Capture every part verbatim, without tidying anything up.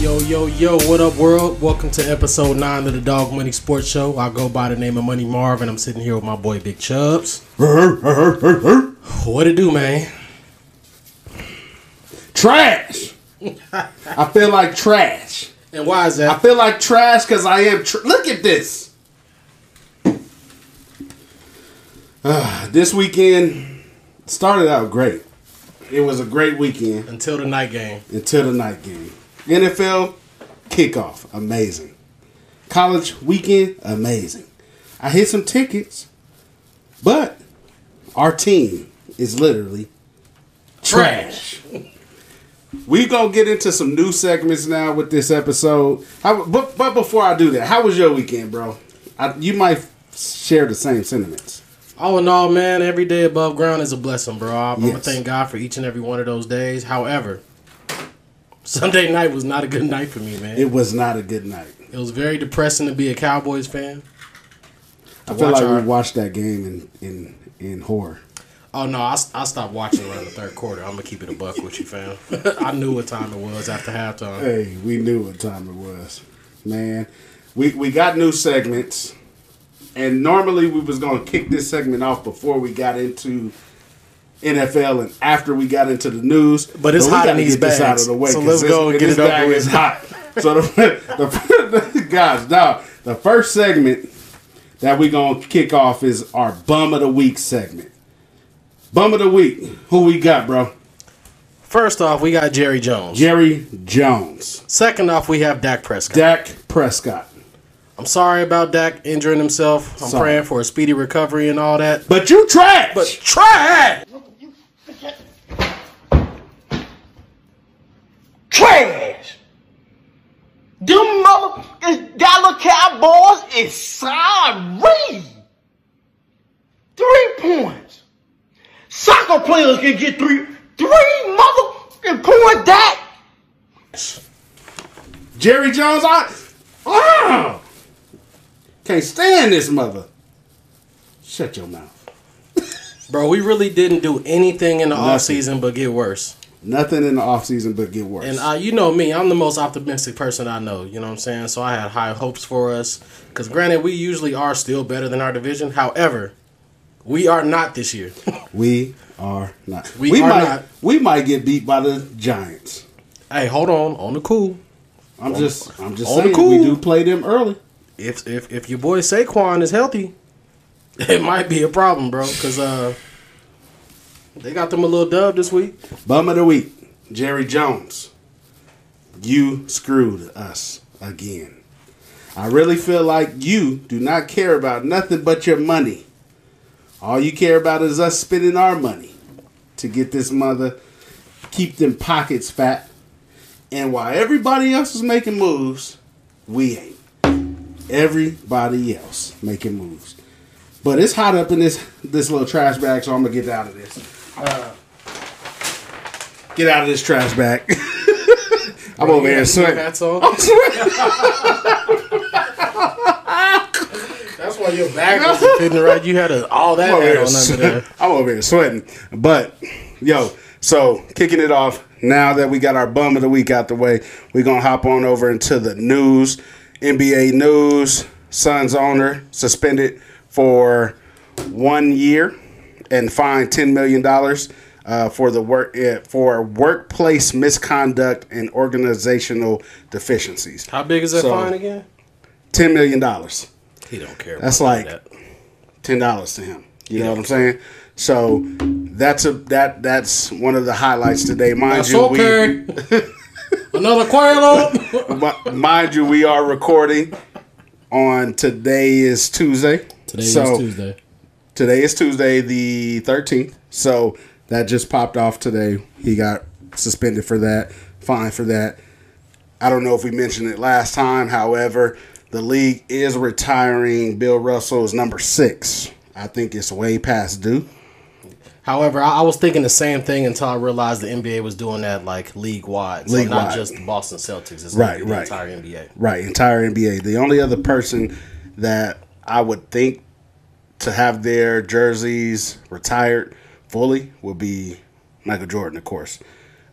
Yo, yo, yo, what up, world? Welcome to episode nine of the Dog Money Sports Show. I go by the name of Money Marv, and I'm sitting here with my boy Big Chubbs. What it do, man? Trash! I feel like trash. And why is that? I feel like trash because I am... Tr- Look at this! Uh, this weekend started out great. It was a great weekend. Until the night game. Until the night game. N F L kickoff, amazing. College weekend, amazing. I hit some tickets, but our team is literally trash. trash. We gonna get into some new segments now with this episode. I, but but before I do that, how was your weekend, bro? I, you might share the same sentiments. All in all, man, every day above ground is a blessing, bro. I'm yes. gonna thank God for each and every one of those days. However, Sunday night was not a good night for me, man. It was not a good night. It was very depressing to be a Cowboys fan. I feel like our... we watched that game in in, in horror. Oh, no, I, I stopped watching around the third quarter. I'm going to keep it a buck with you, fam. I knew what time it was after halftime. Hey, we knew what time it was. Man, we, we got new segments, and normally we was going to kick this segment off before we got into N F L and after we got into the news, but it's but hot in these bags. This out of the way, so let's go and get it over with. It's hot. So the, the, the guys, now the first segment that we gonna kick off is our bum of the week segment. Bum of the week, who we got, bro? First off, we got Jerry Jones. Jerry Jones. Second off, we have Dak Prescott. Dak Prescott. I'm sorry about Dak injuring himself. I'm sorry. praying for a speedy recovery and all that. But you trash. But trash. Trash! Them mother Dallas Cowboys is sorry! Three points. Soccer players can get three three mother point that. Jerry Jones, I oh, can't stand this mother. Shut your mouth. Bro, we really didn't do anything in the offseason but get worse. Nothing in the offseason but get worse. And uh, you know me, I'm the most optimistic person I know. You know what I'm saying? So I had high hopes for us. Because granted, we usually are still better than our division. However, we are not this year. We are not. We, we are might, not. We might get beat by the Giants. Hey, hold on. On the cool. I'm on, just I'm just saying, cool. We do play them early. If, if, if your boy Saquon is healthy, it might be a problem, bro. Because... Uh, They got them a little dub this week. Bum of the week, Jerry Jones. You screwed us again. I really feel like you do not care about nothing but your money. All you care about is us spending our money to get this mother, keep them pockets fat. And while everybody else is making moves, we ain't. Everybody else making moves. But it's hot up in this this little trash bag, so I'm going to get out of this. Uh, get out of this trash bag. I'm Bro, over here sweating. That's all. I'm sweating. That's why your bag wasn't fitting right. You had a, all that hat on swe- under there. I'm over here sweating. But, yo, so kicking it off, now that we got our bum of the week out the way, we're going to hop on over into the news. N B A news. Suns owner suspended for one year and fined ten million dollars uh, for the work uh, for workplace misconduct and organizational deficiencies. How big is that so, fine again? ten million dollars. He don't care. That's like that. ten dollars to him. You he know what I'm saying? So that's a that that's one of the highlights today, mind that's you. Okay. We, another Quavo. Mind you, we are recording on today is Tuesday. Today so, is Tuesday. Today is Tuesday the thirteenth. So that just popped off today. He got suspended for that, fined for that. I don't know if we mentioned it last time. However, the league is retiring Bill Russell as number six. I think it's way past due. However, I was thinking the same thing until I realized the N B A was doing that like league-wide. So league-wide. Not just the Boston Celtics. It's right, like the right. entire N B A. Right, entire N B A. The only other person that I would think to have their jerseys retired fully would be Michael Jordan, of course.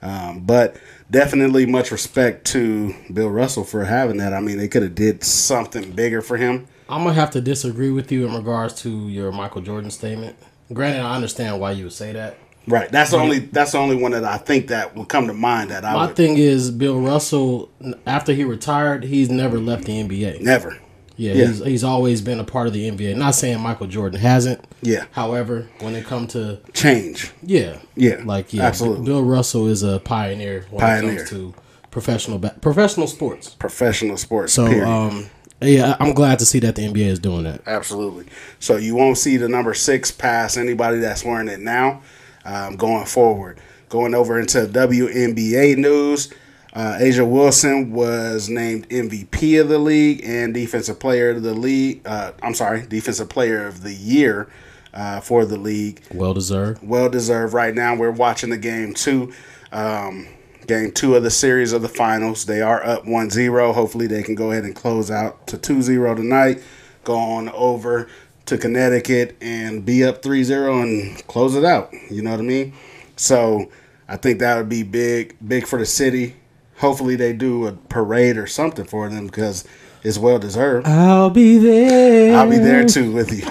Um, but definitely much respect to Bill Russell for having that. I mean, they could have did something bigger for him. I'm going to have to disagree with you in regards to your Michael Jordan statement. Granted, I understand why you would say that. Right. That's the only that's the only one that I think that will come to mind that I My would. thing is, Bill Russell, after he retired, he's never left the N B A. Never. Yeah, yeah. He's, he's always been a part of the N B A. Not saying Michael Jordan hasn't. Yeah. However, when it comes to... Change. Yeah. Yeah. Like, yeah. Absolutely. Bill Russell is a pioneer when pioneer. it comes to professional professional sports. Professional sports, So, period. um... Yeah, I'm glad to see that the N B A is doing that. Absolutely. So you won't see the number six pass anybody that's wearing it now um, going forward. Going over into W N B A news, uh, Asia Wilson was named M V P of the league and defensive player of the league. Uh, I'm sorry, defensive player of the year uh, for the league. Well deserved. Well deserved. Right now we're watching the game two. Um, Game two of the series of the finals. They are up one zero. Hopefully they can go ahead and close out to two zero tonight. Go on over to Connecticut and be up three zero and close it out. You know what I mean? So I think that would be big, big for the city. Hopefully they do a parade or something for them because it's well deserved. I'll be there. I'll be there too with you.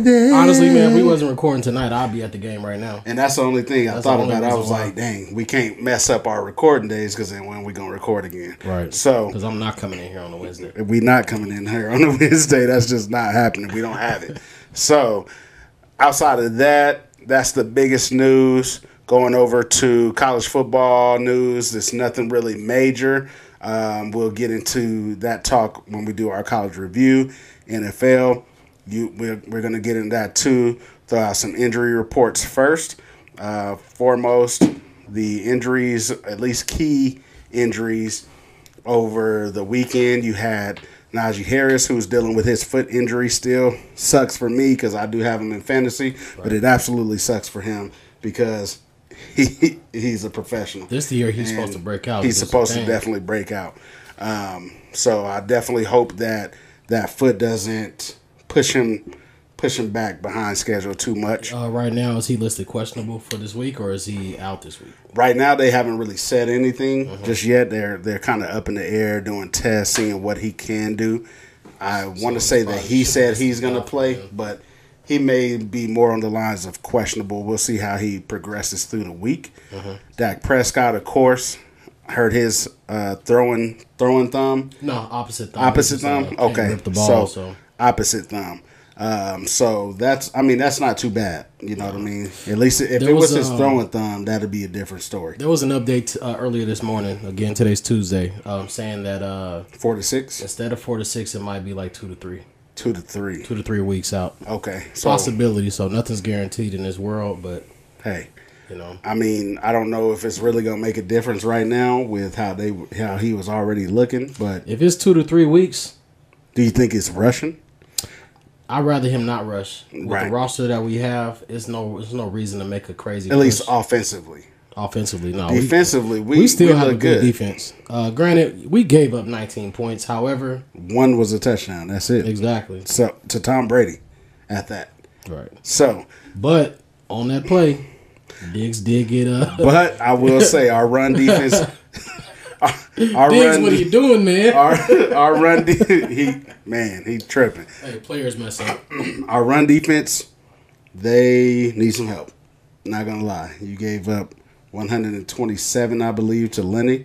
Honestly, man, if we wasn't recording tonight, I'd be at the game right now. And that's the only thing that's I thought about. I was why. like, dang, we can't mess up our recording days because then when we going to record again. Right. So because I'm not coming in here on a Wednesday. We're not coming in here on a Wednesday. That's just not happening. We don't have it. So outside of that, that's the biggest news. Going over to college football news, it's nothing really major. Um, we'll get into that talk when we do our college review, N F L. You, we're we're going to get into that, too. Throw out some injury reports first. Uh, foremost, the injuries, at least key injuries, over the weekend. You had Najee Harris, who's dealing with his foot injury still. Sucks for me because I do have him in fantasy, right. But it absolutely sucks for him because he he's a professional. This year he's supposed to break out. He's supposed to definitely break out. Um, so I definitely hope that that foot doesn't... Push him, push him back behind schedule too much. Uh, right now, is he listed questionable for this week, or is he out this week? Right now, they haven't really said anything uh-huh. just yet. They're they're kind of up in the air, doing tests, seeing what he can do. I so want to say that he said he's going to play, yeah. but he may be more on the lines of questionable. We'll see how he progresses through the week. Uh-huh. Dak Prescott, of course. Hurt his uh, throwing throwing thumb. No, opposite thumb. Opposite thumb. Uh, okay, ripped the ball, so. so. Opposite thumb. Um, so that's, I mean, that's not too bad. You know what I mean? At least if there it was, was his um, throwing thumb, that'd be a different story. There was an update uh, earlier this morning. Again, today's Tuesday. Um, saying that uh, four to six instead of four to six, it might be like two to three. Two to three. Two to three weeks out. Okay, so, possibility. So nothing's guaranteed in this world, but hey, you know, I mean, I don't know if it's really gonna make a difference right now with how they how he was already looking. But if it's two to three weeks. Do you think it's rushing? I'd rather him not rush. With right. the roster that we have, it's no it's no reason to make a crazy At push. least offensively. Offensively, no. Defensively, we, we still we have a good, good defense. Uh, granted, we gave up nineteen points. However, one was a touchdown. That's it. Exactly. So to Tom Brady at that. Right. So, but on that play, Diggs did get up. But I will say our run defense Our, our Diggs, run, what are you doing, man? Our, our run de- he man, he tripping. Hey, players mess up. Our run defense, they need some help. Not gonna lie. You gave up one hundred twenty-seven, I believe, to Lenny.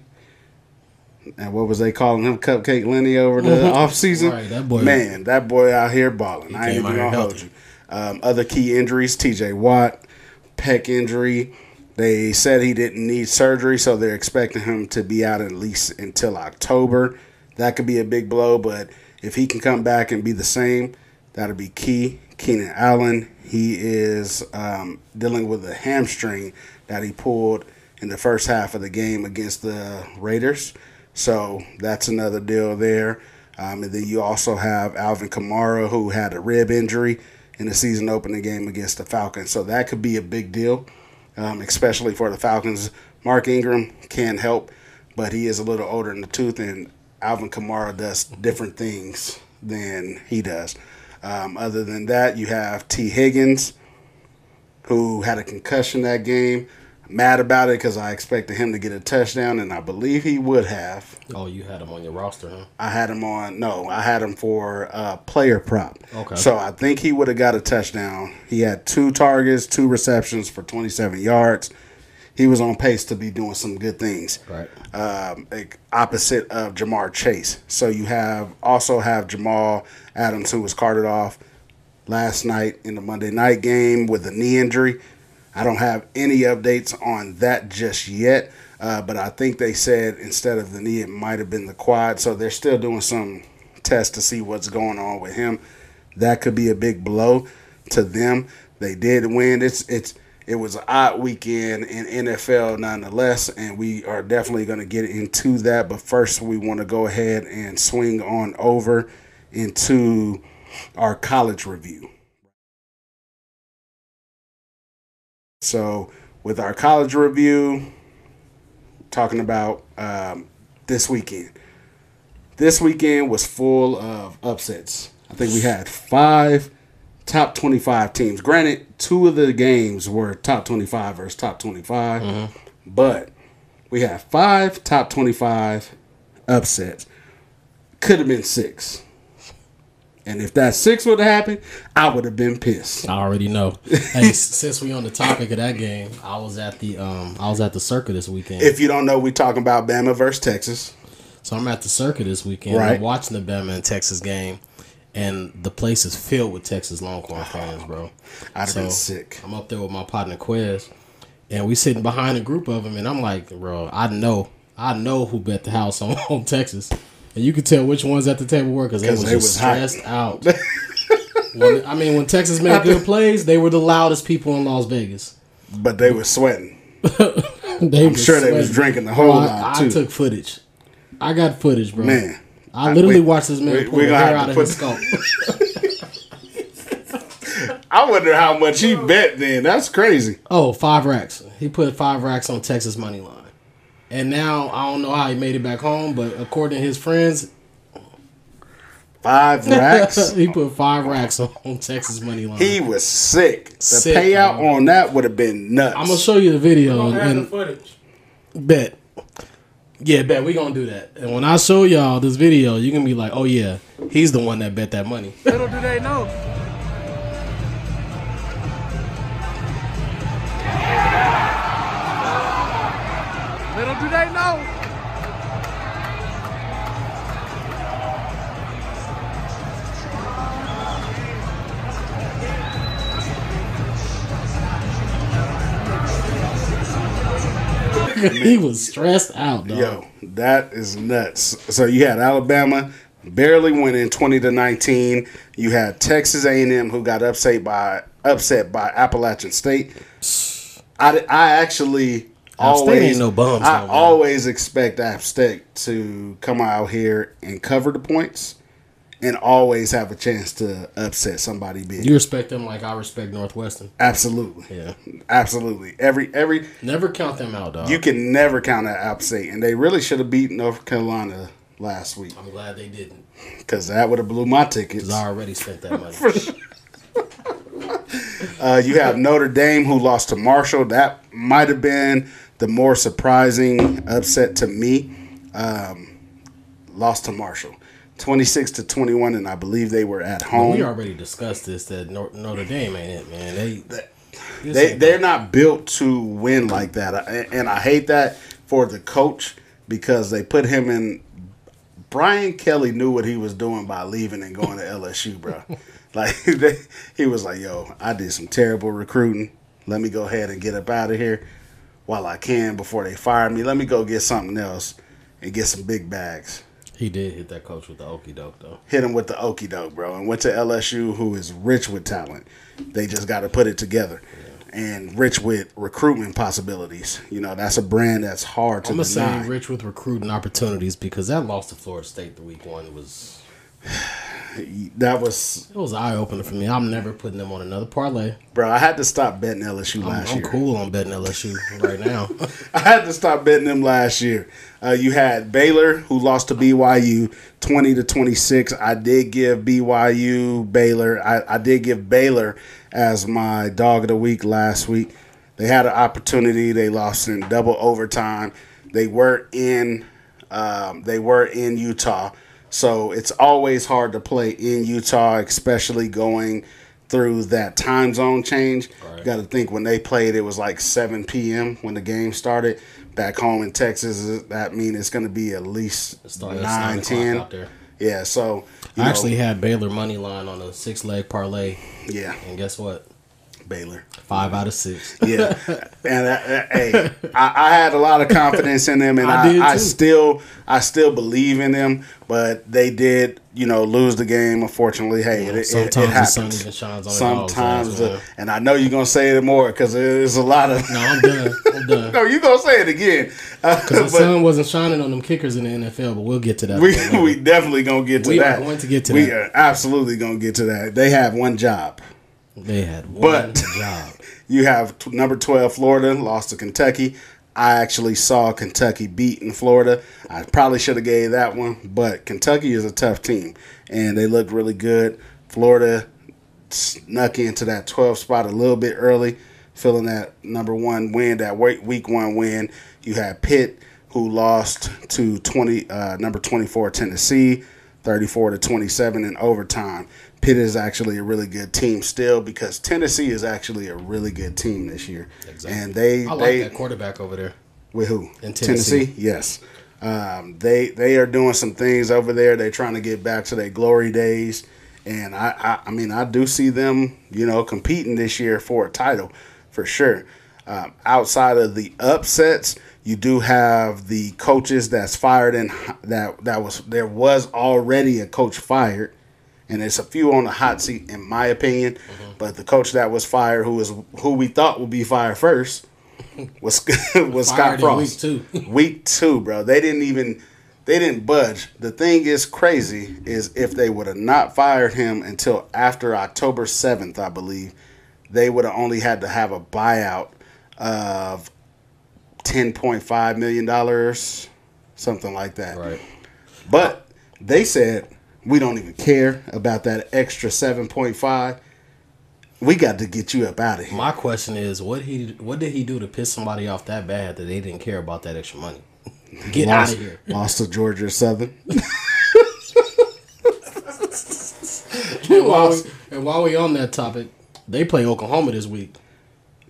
And what was they calling him? Cupcake Lenny over the offseason? Right, that boy. Man, that boy out here balling. He I ain't even gonna hold you. Um, other key injuries, T J Watt, pec injury. They said he didn't need surgery, so they're expecting him to be out at least until October. That could be a big blow, but if he can come back and be the same, that'll be key. Keenan Allen, he is um, dealing with a hamstring that he pulled in the first half of the game against the Raiders. So that's another deal there. Um, and then you also have Alvin Kamara, who had a rib injury in the season opening game against the Falcons. So that could be a big deal. Um, especially for the Falcons. Mark Ingram can help, but he is a little older in the tooth, and Alvin Kamara does different things than he does. Um, other than that, you have T. Higgins, who had a concussion that game. mad about it because I expected him to get a touchdown, and I believe he would have. Oh, you had him on your roster, huh? I had him on. No, I had him for uh, player prop. Okay. So I think he would have got a touchdown. He had two targets, two receptions for twenty-seven yards. He was on pace to be doing some good things. Right. Um, like opposite of Jamar Chase. So you have also have Jamal Adams, who was carted off last night in the Monday night game with a knee injury. I don't have any updates on that just yet, uh, but I think they said instead of the knee, it might have been the quad. So they're still doing some tests to see what's going on with him. That could be a big blow to them. They did win. It's it's it was an odd weekend in N F L nonetheless, and we are definitely going to get into that. But first, we want to go ahead and swing on over into our college review. So with our college review, talking about um, this weekend. This weekend was full of upsets. I think we had five top twenty-five teams. Granted, two of the games were top twenty-five versus top twenty-five. Mm-hmm. But we had five top twenty-five upsets. Could have been six. And if that six would have happened, I would have been pissed. I already know. Hey, since we on the topic of that game, I was at the um, I was at the circuit this weekend. If you don't know, we talking about Bama versus Texas. So I'm at the circuit this weekend. Right. I'm watching the Bama and Texas game, and the place is filled with Texas Longhorn fans, bro. I'd have so been sick. I'm up there with my partner Quez, and we sitting behind a group of them, and I'm like, bro, I know, I know who bet the house on, on Texas. And you could tell which ones at the table were because they was, they was stressed hot. out. when, I mean, when Texas made good plays, they were the loudest people in Las Vegas. But they were sweating. they I'm sure sweating. They was drinking the whole well, lot, I, I too. took footage. I got footage, bro. Man. I, I literally we, watched this man we, pull hair out of his skull. I wonder how much he bet then. That's crazy. Oh, five racks. He put five racks on Texas money line. And now, I don't know how he made it back home, but according to his friends... Five racks? He put five racks on Texas money line. He was sick. The sick, payout man. on that would have been nuts. I'm going to show you the video. We and the footage. Bet. Yeah, bet. We're going to do that. And when I show y'all this video, you're going to be like, oh, yeah, he's the one that bet that money. Little do they know. Little do they know. He was stressed out, dog. Yo, that is nuts. So you had Alabama barely winning twenty to nineteen. You had Texas A and M who got upset by upset by Appalachian State. I I actually. Always, ain't no bums, I no always expect App State to come out here and cover the points and always have a chance to upset somebody big. You respect them like I respect Northwestern. Absolutely. Yeah. Absolutely. Every every Never count them out, dog. You can never count out App State. And they really should have beat North Carolina last week. I'm glad they didn't. Because that would have blew my tickets. Because I already spent that money. For sure. uh, you have Notre Dame who lost to Marshall. That might have been the more surprising upset to me. Um, lost to Marshall, twenty-six to twenty-one, and I believe they were at home. Well, we already discussed this that Notre Dame ain't it, man. They they, they they're not built to win like that, and I hate that for the coach because they put him in. Brian Kelly knew what he was doing by leaving and going to L S U, bro. Like they, he was like, yo, I did some terrible recruiting. Let me go ahead and get up out of here while I can before they fire me. Let me go get something else and get some big bags. He did hit that coach with the okie doke, though. Hit him with the okie doke, bro. And went to L S U, who is rich with talent. They just got to put it together. Yeah. And rich with recruitment possibilities. You know, that's a brand that's hard to I'm deny. I'm going to say rich with recruiting opportunities because that loss to Florida State the week one was... That was it was an eye opener for me. I'm never putting them on another parlay, bro. I had to stop betting L S U I'm, last I'm year. I'm cool on betting L S U right now. I had to stop betting them last year. Uh, you had Baylor who lost to B Y U twenty to twenty-six. I did give B Y U Baylor. I, I did give Baylor as my dog of the week last week. They had an opportunity. They lost in double overtime. They were in um, they were in Utah. So it's always hard to play in Utah, especially going through that time zone change. Right. You got to think when they played, it was like seven p.m. when the game started. Back home in Texas, that means it's going to be at least nine, ten out there. Yeah, so I know, actually had Baylor money line on a six-leg parlay. Yeah. And guess what? Baylor. Five out of six. Yeah. And uh, hey, I, I had a lot of confidence in them, and I, I, I still I still believe in them, but they did, you know, lose the game. Unfortunately, hey, yeah, it, sometimes it, it happens. The sun even shines on sometimes, the, and I know you're gonna say it more because there's a lot of. No, I'm done. I'm done. No, you are gonna say it again because uh, the sun wasn't shining on them kickers in the N F L. But we'll get to that. We later. we definitely gonna get to we that. We are going to get to we that. We are absolutely gonna get to that. They have one job. They had one but job. You have t- number twelve, Florida, lost to Kentucky. I actually saw Kentucky beating Florida. I probably should have gave that one, but Kentucky is a tough team, and they looked really good. Florida snuck into that twelve spot a little bit early, filling that number one win, that week one win. You had Pitt, who lost to twenty, uh, number twenty-four, Tennessee, thirty-four to twenty-seven in overtime. Pitt is actually a really good team still because Tennessee is actually a really good team this year. Exactly. And they, I like they, that quarterback over there. With who? In Tennessee. Tennessee? Yes. Um, they they are doing some things over there. They're trying to get back to their glory days. And, I, I, I mean, I do see them, you know, competing this year for a title for sure. Um, outside of the upsets, you do have the coaches that's fired and that, that was there was already a coach fired. And it's a few on the hot seat, in my opinion. Mm-hmm. But the coach that was fired, who is who we thought would be fired first, was was Scott Frost. Week two, week two, bro. They didn't even they didn't budge. The thing is crazy is if they would have not fired him until after October seventh, I believe, they would have only had to have a buyout of ten point five million dollars, something like that. Right. But they said, we don't even care about that extra seven point five. We got to get you up out of here. My question is, what he what did he do to piss somebody off that bad that they didn't care about that extra money? Get lost, out of here. Lost to Georgia Southern. and, while we, and while we on that topic, they play Oklahoma this week.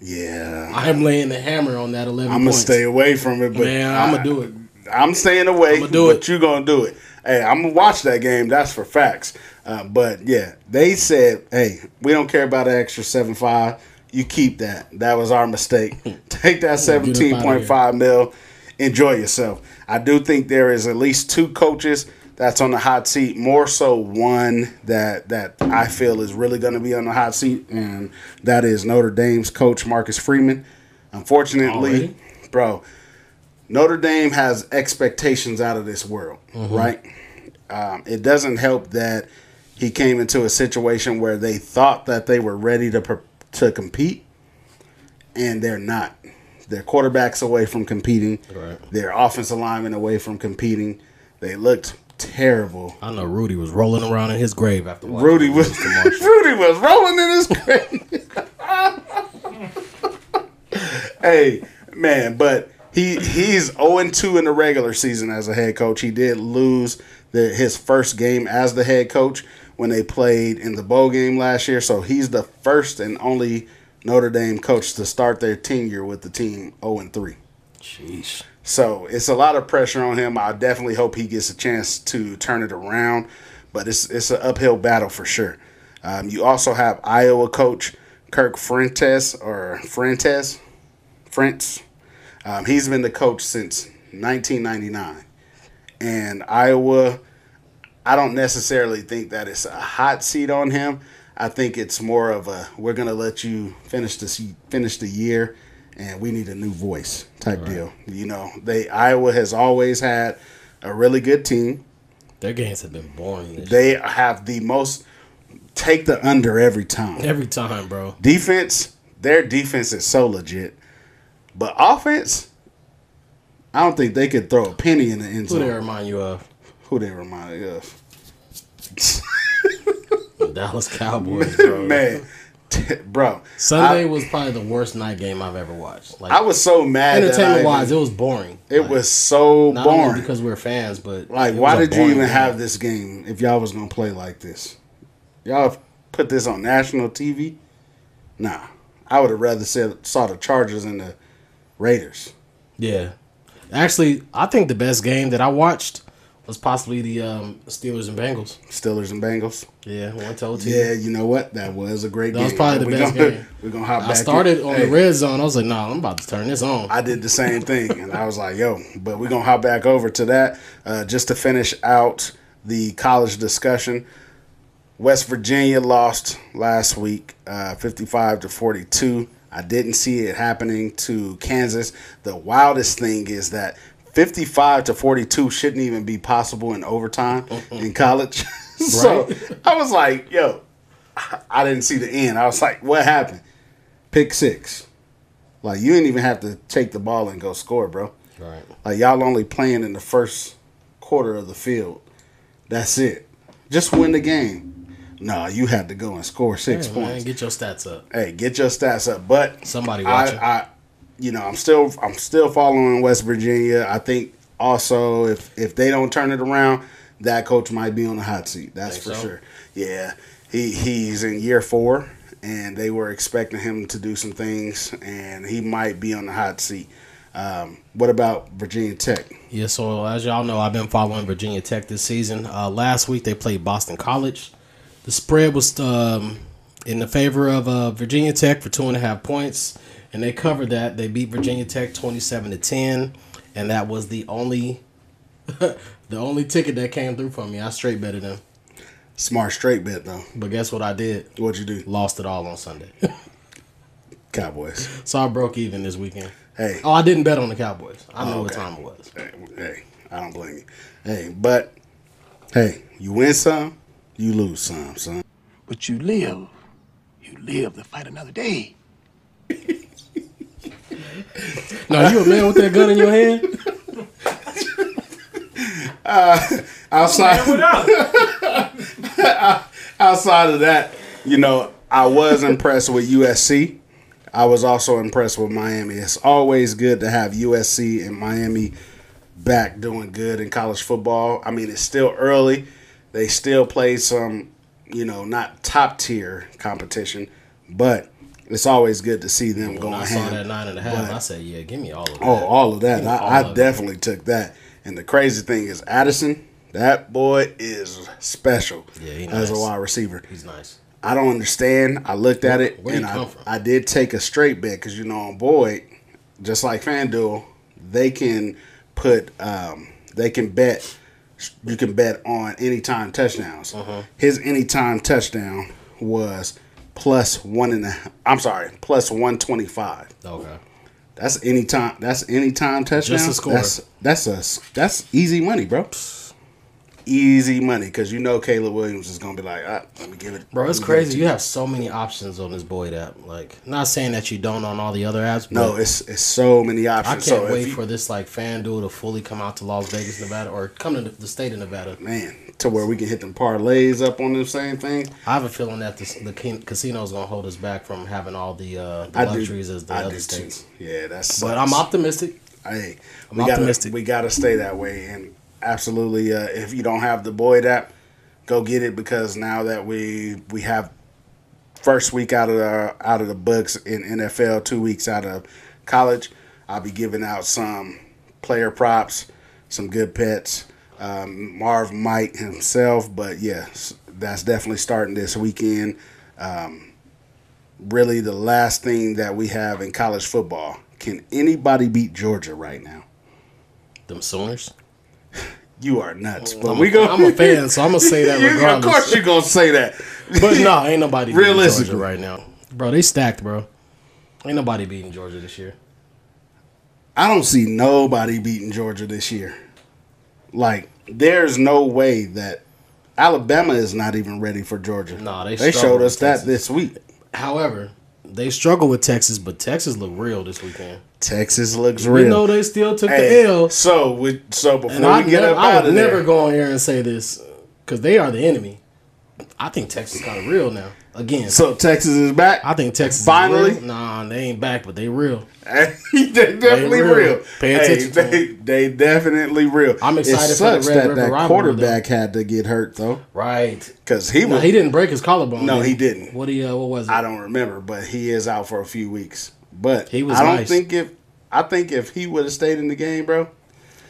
Yeah. I am laying the hammer on that eleven I'm gonna points. I'm going to stay away from it. But Man, I, I'm going to do it. I'm staying away, I'm gonna do but it. You're going to do it. Hey, I'm going to watch that game. That's for facts. Uh, but, yeah, they said, hey, we don't care about an extra seven point five. You keep that. That was our mistake. Take that seventeen point five mil. Enjoy yourself. I do think there is at least two coaches that's on the hot seat, more so one that, that I feel is really going to be on the hot seat, and that is Notre Dame's coach, Marcus Freeman. Unfortunately, Already? bro, Notre Dame has expectations out of this world, mm-hmm. right? Um, it doesn't help that he came into a situation where they thought that they were ready to to compete, and they're not. Their quarterback's away from competing. Right. Their offensive linemen away from competing. They looked terrible. I know Rudy was rolling around in his grave after watching. Rudy was Rudy was rolling in his grave. Hey, man, but. He he's oh and two in the regular season as a head coach. He did lose the, his first game as the head coach when they played in the bowl game last year. So he's the first and only Notre Dame coach to start their tenure with the team oh and three. Jeez. So it's a lot of pressure on him. I definitely hope he gets a chance to turn it around. But it's it's an uphill battle for sure. Um, you also have Iowa coach Kirk Frentes or Frentes, Frentz. Um, he's been the coach since nineteen ninety-nine. And Iowa, I don't necessarily think that it's a hot seat on him. I think it's more of a, we're going to let you finish this, finish the year, and we need a new voice type right. deal. You know, they Iowa has always had a really good team. Their games have been boring. They year. have the most, take the under every time. Every time, bro. Defense, their defense is so legit. But offense, I don't think they could throw a penny in the end zone. Who they remind you of? Who they remind you of? The Dallas Cowboys, bro. Man, bro. Sunday I, was probably the worst night game I've ever watched. Like, I was so mad. Entertainment wise, it was boring. It like, was so not boring only because we we're fans, but like, why did you even game. have this game if y'all was gonna play like this? Y'all put this on national T V? Nah, I would have rather said saw the Chargers and the Raiders. Yeah, actually, I think the best game that I watched was possibly the um, Steelers and Bengals. Steelers and Bengals. Yeah, one to O T. Yeah, you know what? That was a great that game. That was probably the best gonna, game. We're going to hop I back I started in. on hey. the red zone. I was like, nah, I'm about to turn this on. I did the same thing, and I was like, yo, but we're going to hop back over to that. Uh, just to finish out the college discussion, West Virginia lost last week uh, fifty-five to forty-two. I didn't see it happening to Kansas. The wildest thing is that fifty-five to forty-two shouldn't even be possible in overtime in college. So I was like, yo, I didn't see the end. I was like, what happened? Pick six. Like, you didn't even have to take the ball and go score, bro. Right. Like, y'all only playing in the first quarter of the field. That's it. Just win the game. No, you had to go and score six hey, points. Man, get your stats up. Hey, get your stats up. But somebody watching. I, I, You know, I'm still I'm still following West Virginia. I think also if, if they don't turn it around, that coach might be on the hot seat. That's for so? sure. Yeah, he he's in year four, and they were expecting him to do some things, and he might be on the hot seat. Um, what about Virginia Tech? Yeah, so as y'all know, I've been following Virginia Tech this season. Uh, last week they played Boston College. The spread was um, in the favor of uh, Virginia Tech for two and a half points. And they covered that. They beat Virginia Tech twenty-seven to ten, and that was the only the only ticket that came through for me. I straight betted them. Smart straight bet though. But guess what I did? What'd you do? Lost it all on Sunday. Cowboys. So I broke even this weekend. Hey. Oh, I didn't bet on the Cowboys. I knew oh, okay. what time it was. Hey, hey, I don't blame you. Hey, but hey, you win some, you lose some, son. But you live. You live to fight another day. No, you a man with that gun in your hand? Uh, outside, outside of that, you know, I was impressed with U S C. I was also impressed with Miami. It's always good to have U S C and Miami back doing good in college football. I mean, it's still early. They still play some, you know, not top-tier competition, but it's always good to see them when going I saw ham. That nine and a half, but I said, yeah, give me all of that. Oh, all of that. I, all I of definitely it. took that. And the crazy thing is Addison, that boy is special yeah, he as nice. a wide receiver. He's nice. I don't understand. I looked at it, Where and I, I did take a straight bet because, you know, on Boyd, just like FanDuel, they can put um, – they can bet – you can bet on anytime touchdowns. Uh-huh. His anytime touchdown was – Plus one and a, I'm sorry, plus one twenty five. Okay, that's any time. That's any time touchdown. Just a score. That's that's a that's easy money, bro. Easy money because you know Caleb Williams is gonna be like, ah, let me give it. Bro, it's crazy. It you. you have so many options on this Boyd app. Like, not saying that you don't on all the other apps. But no, it's it's so many options. I can't so wait you, for this like FanDuel to fully come out to Las Vegas, Nevada, or come to the state of Nevada. Man. To where we can hit them parlays up on the same thing. I have a feeling that the, the casino is going to hold us back from having all the, uh, the luxuries do, as the I other states. Too. Yeah, that's. But I'm optimistic. Hey, I'm we optimistic. Gotta, we got to stay that way, and absolutely, uh, if you don't have the Boyd app, go get it because now that we we have first week out of the, out of the books in N F L, two weeks out of college, I'll be giving out some player props, some good pets. Um, Marv Mike himself, but yes, that's definitely starting this weekend. Um, really, the last thing that we have in college football. Can anybody beat Georgia right now? Them Sooners? You are nuts. Well, but I'm, we go. I'm a fan, so I'm gonna say that regardless. Of course, you're gonna say that. But no, ain't nobody beating Georgia right now, bro. They stacked, bro. Ain't nobody beating Georgia this year. I don't see nobody beating Georgia this year. Like. There's no way that Alabama is not even ready for Georgia. No, they, they showed us that this week. However, they struggle with Texas, but Texas looked real this weekend. Texas looks real. We know they still took hey, the L. So, we, so before and we I get never, up out I would of never there, go on here and say this because they are the enemy. I think Texas is kind of real now. Again. So Texas is back? I think Texas Finally? is real. Nah, they ain't back, but they real. they definitely they real. real. Pay attention hey, to they, them. They definitely real. I'm excited for the Red River that that quarterback though. had to get hurt, though. Right. Because he no, was... he didn't break his collarbone. No, man. he didn't. What he? Uh, what was it? I don't remember, but he is out for a few weeks. But he was I don't nice. think if... I think if he would have stayed in the game, bro...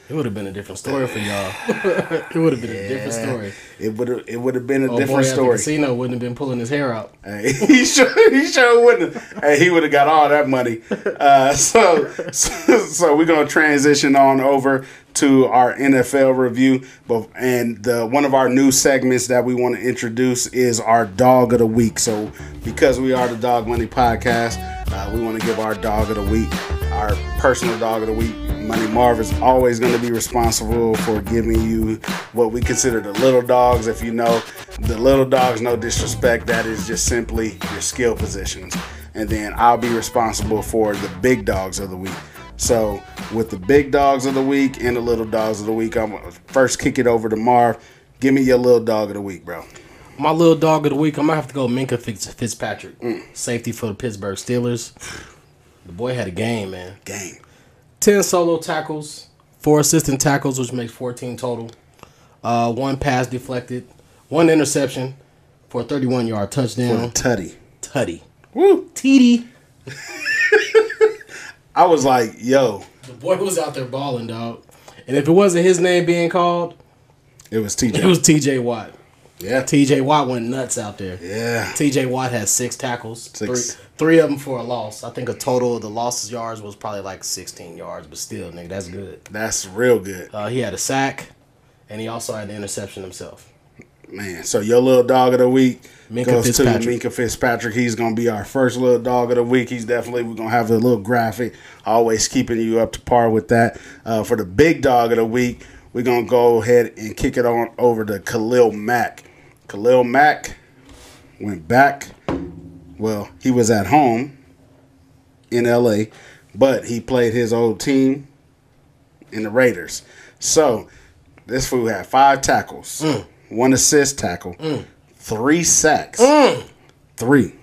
It would have been a different story for y'all. It would have been yeah. a different story. It would have. It would have been a oh, different boy, story. The casino wouldn't have been pulling his hair out. Hey, he sure. He sure wouldn't. Have. Hey, he would have got all that money. Uh, so, so, so we're gonna transition on over to our N F L review. But and the one of our new segments that we want to introduce is our dog of the week. So because we are the Dog Money Podcast, uh, we want to give our dog of the week, our personal dog of the week. Money Marv is always going to be responsible for giving you what we consider the little dogs. If you know the little dogs, no disrespect, that is just simply your skill positions. And then I'll be responsible for the big dogs of the week. So with the big dogs of the week and the little dogs of the week, I'm going to first kick it over to Marv. Give me your little dog of the week, bro. My little dog of the week, I'm going to have to go Minkah Fitzpatrick. Mm. Safety for the Pittsburgh Steelers. The boy had a game, man. Game. ten solo tackles, four assistant tackles, which makes fourteen total. Uh, one pass deflected, one interception for a thirty-one-yard touchdown. For Tutty. Tutty. Woo. T D. I was like, yo. The boy was out there balling, dog. And if it wasn't his name being called, it was T J. It was T J Watt. Yeah. T J Watt went nuts out there. Yeah. T J Watt has six tackles. Six. Three, three of them for a loss. I think a total of the losses yards was probably like sixteen yards, but still, nigga, that's good. That's real good. Uh, he had a sack, and he also had an interception himself. Man, so your little dog of the week Minkah goes Fitzpatrick. to Minkah Fitzpatrick. He's going to be our first little dog of the week. He's definitely, we're going to have a little graphic, always keeping you up to par with that. Uh, for the big dog of the week, we're going to go ahead and kick it on over to Khalil Mack. Khalil Mack went back. Well, he was at home in L A, but he played his old team in the Raiders. So this fool had five tackles, mm. one assist tackle, mm. three sacks, mm. three,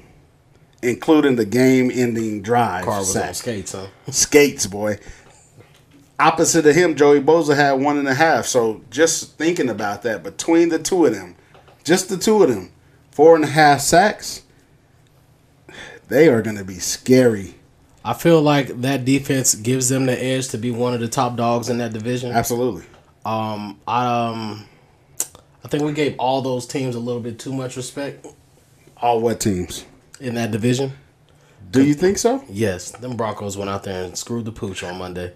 including the game-ending drive. Car was sack. on skates, huh? Skates, boy. Opposite of him, Joey Bosa had one and a half. So just thinking about that, between the two of them, just the two of them, four and a half sacks, they are going to be scary. I feel like that defense gives them the edge to be one of the top dogs in that division. Absolutely. Um, I, um, I think we gave all those teams a little bit too much respect. All what teams? In that division. Do you think so? Yes. Them Broncos went out there and screwed the pooch on Monday.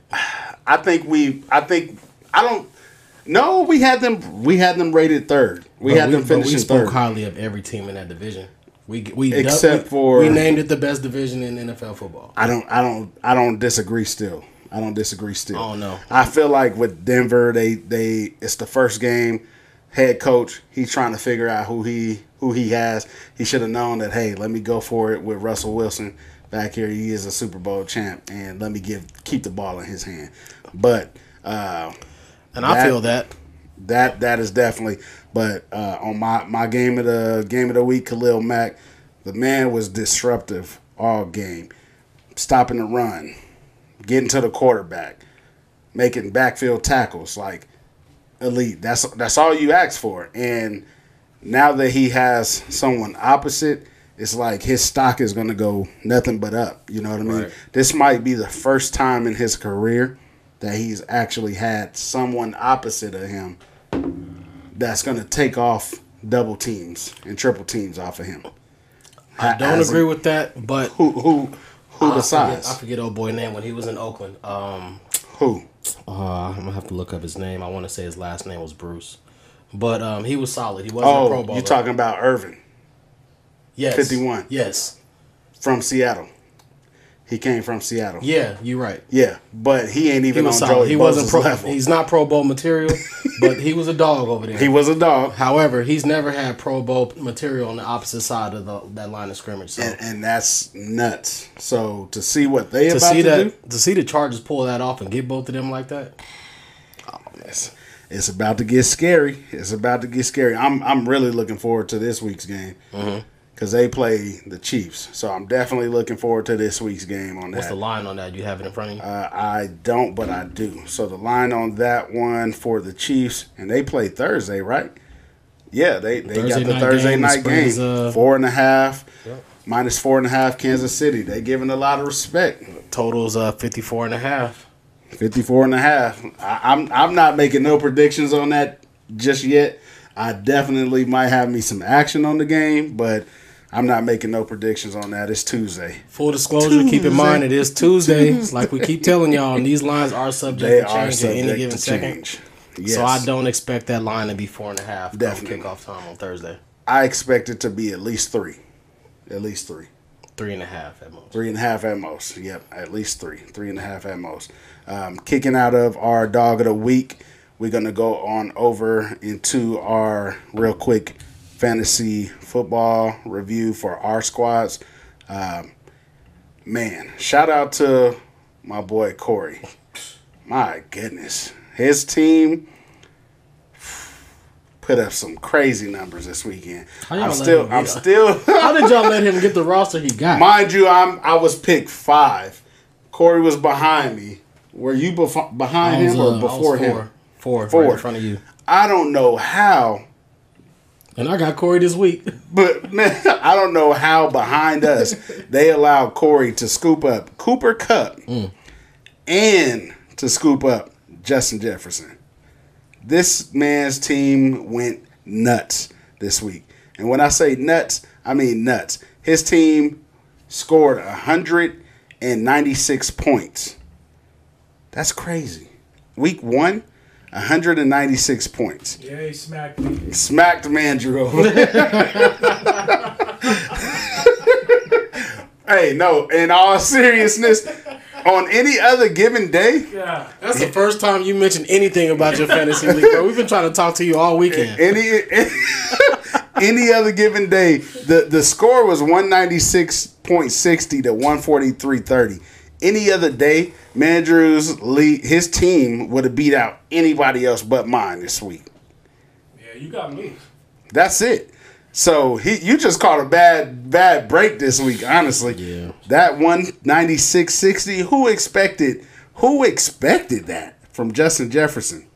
I think we – I think – I don't – No, we had them. We had them rated third. We but had we, them finishing third. We spoke third. highly of every team in that division. We we except we, for we named it the best division in N F L football. I don't. I don't. I don't disagree. Still, I don't disagree. Still. Oh no. I feel like with Denver, they they it's the first game. Head coach, he's trying to figure out who he who he has. He should have known that. Hey, let me go for it with Russell Wilson back here. He is a Super Bowl champ, and let me give keep the ball in his hand. But. Uh, And that, I feel that. That that is definitely. But uh, on my, my game of the game of the week, Khalil Mack, the man was disruptive all game. Stopping the run, getting to the quarterback, making backfield tackles, like elite. That's that's all you ask for. And now that he has someone opposite, it's like his stock is gonna go nothing but up. You know what I mean? Right. This might be the first time in his career that he's actually had someone opposite of him that's going to take off double teams and triple teams off of him. I don't As agree a, with that, but... Who who, who I decides? Forget, I forget old boy name when he was in Oakland. Um, who? Uh, I'm going to have to look up his name. I want to say his last name was Bruce. But um, he was solid. He wasn't oh, a Pro Bowler. You're talking about Irvin. Yes. fifty-one. Yes. From Seattle. He came from Seattle. Yeah, you're right. Yeah, but he ain't even he on Joey he Bosa's wasn't pro, level. He's not Pro Bowl material, but he was a dog over there. He was a dog. However, he's never had Pro Bowl material on the opposite side of the, that line of scrimmage. So. And, and that's nuts. So to see what they to about see to that, do. To see the Chargers pull that off and get both of them like that. Oh, it's, it's about to get scary. It's about to get scary. I'm I'm really looking forward to this week's game. Mm-hmm. because they play the Chiefs. So I'm definitely looking forward to this week's game on that. What's the line on that? Do you have it in front of you? Uh, I don't, but I do. So the line on that one for the Chiefs, and they play Thursday, right? Yeah, they, they got the Thursday night game. Four and a half, minus four and a half Kansas City. They giving a lot of respect. Total's uh, fifty-four and a half. fifty-four and a half. I, I'm, I'm not making no predictions on that just yet. I definitely might have me some action on the game, but I'm not making no predictions on that. It's Tuesday. Full disclosure, Tuesday. Keep in mind it is Tuesday. Tuesday. It's like we keep telling y'all, and these lines are subject they to change subject at any given second. Change. Yes. So I don't expect that line to be four and a half. Definitely kickoff time on Thursday. I expect it to be at least three, at least three, three and a half at most. Three and a half at most. Yep, at least three, three and a half at most. Um, kicking out of our dog of the week, we're gonna go on over into our real quick fantasy football review for our squads. Um, man, shout out to my boy Corey. My goodness. His team put up some crazy numbers this weekend. I'm still, I'm still. How did y'all let him get the roster he got? Mind you, I'm I was picked five. Corey was behind me. Were you bef- behind was, him or uh, before four, him? Four, four right in front of you. I don't know how. And I got Corey this week. But man, I don't know how behind us they allowed Corey to scoop up Cooper Kupp mm. and to scoop up Justin Jefferson. This man's team went nuts this week. And when I say nuts, I mean nuts. His team scored one hundred ninety-six points. That's crazy. Week one, one hundred ninety-six points. Yeah, he smacked me. Smacked Mandrew. Hey, no, in all seriousness, on any other given day? Yeah. That's the first time you mentioned anything about your fantasy league, bro. We've been trying to talk to you all weekend. Any any other given day, the, the score was one ninety-six point six zero to one forty-three point three zero. Any other day, Mandrew's lead, his team would have beat out anybody else but mine this week. Yeah, you got me. That's it. So he, you just caught a bad, bad break this week. Honestly, yeah. That one ninety six sixty. Who expected? Who expected that from Justin Jefferson?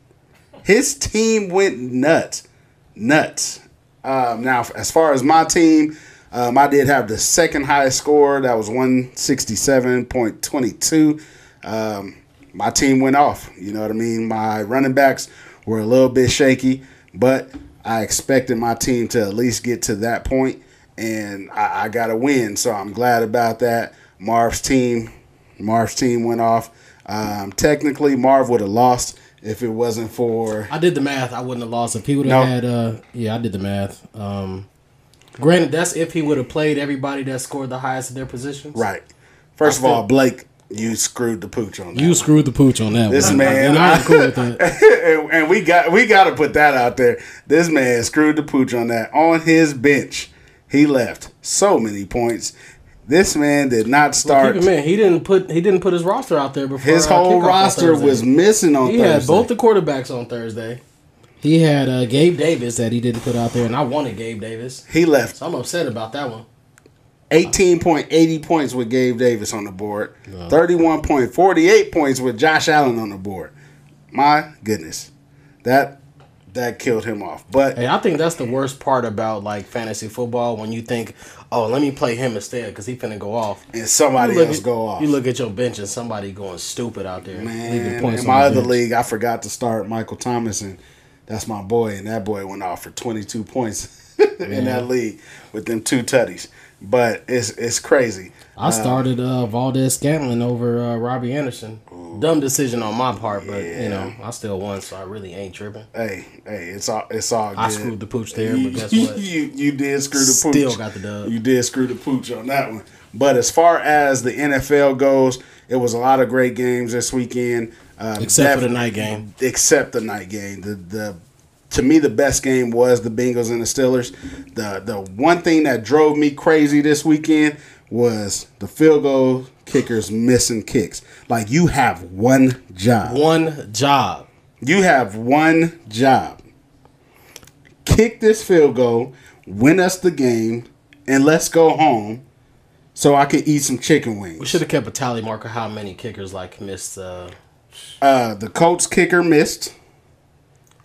His team went nuts, nuts. Um, now, as far as my team, um, I did have the second highest score. That was one sixty seven point twenty two. My team went off. You know what I mean. My running backs were a little bit shaky, but I expected my team to at least get to that point, and I, I got a win, so I'm glad about that. Marv's team, Marv's team went off. Um, technically, Marv would have lost if it wasn't for. I did the math. I wouldn't have lost if he would have nope. had. Uh, yeah, I did the math. Um, granted, that's if he would have played everybody that scored the highest of their positions. Right. First I of feel- all, Blake. You screwed the pooch on that. You screwed the pooch on that. This one. man, and I'm cool with that. And we got we got to put that out there. This man screwed the pooch on that. On his bench, he left so many points. This man did not start. Well, keep in mind, he didn't put he didn't put his roster out there before. His whole roster was missing on he Thursday. He had both the quarterbacks on Thursday. He had uh, Gabe Davis that he didn't put out there, and I wanted Gabe Davis. He left. So I'm upset about that one. eighteen point eight zero points with Gabe Davis on the board. No. thirty-one point four eight points with Josh Allen on the board. My goodness. That that killed him off. But hey, I think that's the worst part about like fantasy football when you think, oh, let me play him instead because he finna go off. And somebody else at, go off. You look at your bench and somebody going stupid out there. Man, in my other bench. league, I forgot to start Michael Thomas, and that's my boy. And that boy went off for twenty-two points in that league with them two tutties. But it's it's crazy. I started uh, Valdez Scantling over uh, Robbie Anderson. Ooh, dumb decision on my part, but yeah. you know I still won, so I really ain't tripping. Hey, hey, it's all it's all. I good. screwed the pooch there, you, but guess what? You you did screw the still pooch. Still got the dub. You did screw the pooch on that one. But as far as the N F L goes, it was a lot of great games this weekend. Um, except for the night game. Except the night game. The the. To me, the best game was the Bengals and the Steelers. The the one thing that drove me crazy this weekend was the field goal kickers missing kicks. Like, you have one job. One job. You have one job. Kick this field goal, win us the game, and let's go home so I could eat some chicken wings. We should have kept a tally marker how many kickers like missed. Uh, uh, the Colts kicker missed.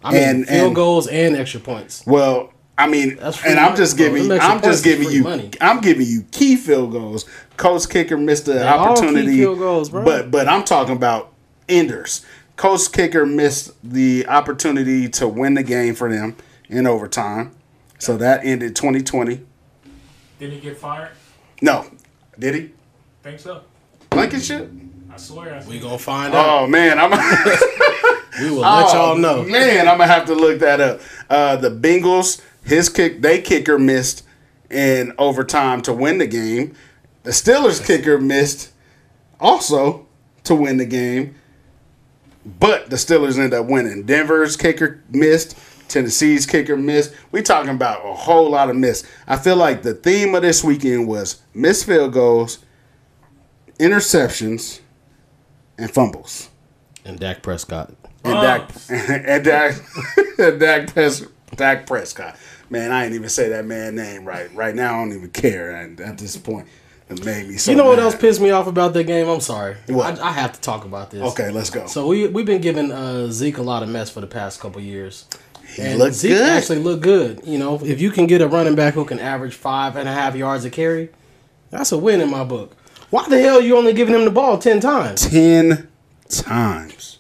I mean, and, field and, goals and extra points. Well, I mean, That's and I'm just giving, I'm just giving you, money. I'm giving you key field goals. Coach kicker missed the opportunity, all key field goals, bro. but but I'm talking about enders. Coach kicker missed the opportunity to win the game for them in overtime, so that ended twenty twenty. Did he get fired? No, did he? Think so. Blanket shit. I swear. I we gonna find out. Oh man, I'm. We will let oh, y'all know. Man, I'm going to have to look that up. Uh, the Bengals, his kick, they kicker missed in overtime to win the game. The Steelers kicker missed also to win the game, but the Steelers ended up winning. Denver's kicker missed. Tennessee's kicker missed. We're talking about a whole lot of miss. I feel like the theme of this weekend was missed field goals, interceptions, and fumbles. And Dak Prescott. And, oh. Dak, and Dak and Dak Pes, Dak Prescott. Man, I ain't even say that man's name right. Right now, I don't even care at, at this point. It made me so You know mad. What else pissed me off about that game? I'm sorry. What? I, I have to talk about this. Okay, let's go. So we, we've been giving uh, Zeke a lot of mess for the past couple years. He and looked Zeke good. Zeke actually looked good. You know, if you can get a running back who can average five and a half yards a carry, that's a win in my book. Why the hell are you only giving him the ball ten times? Ten times.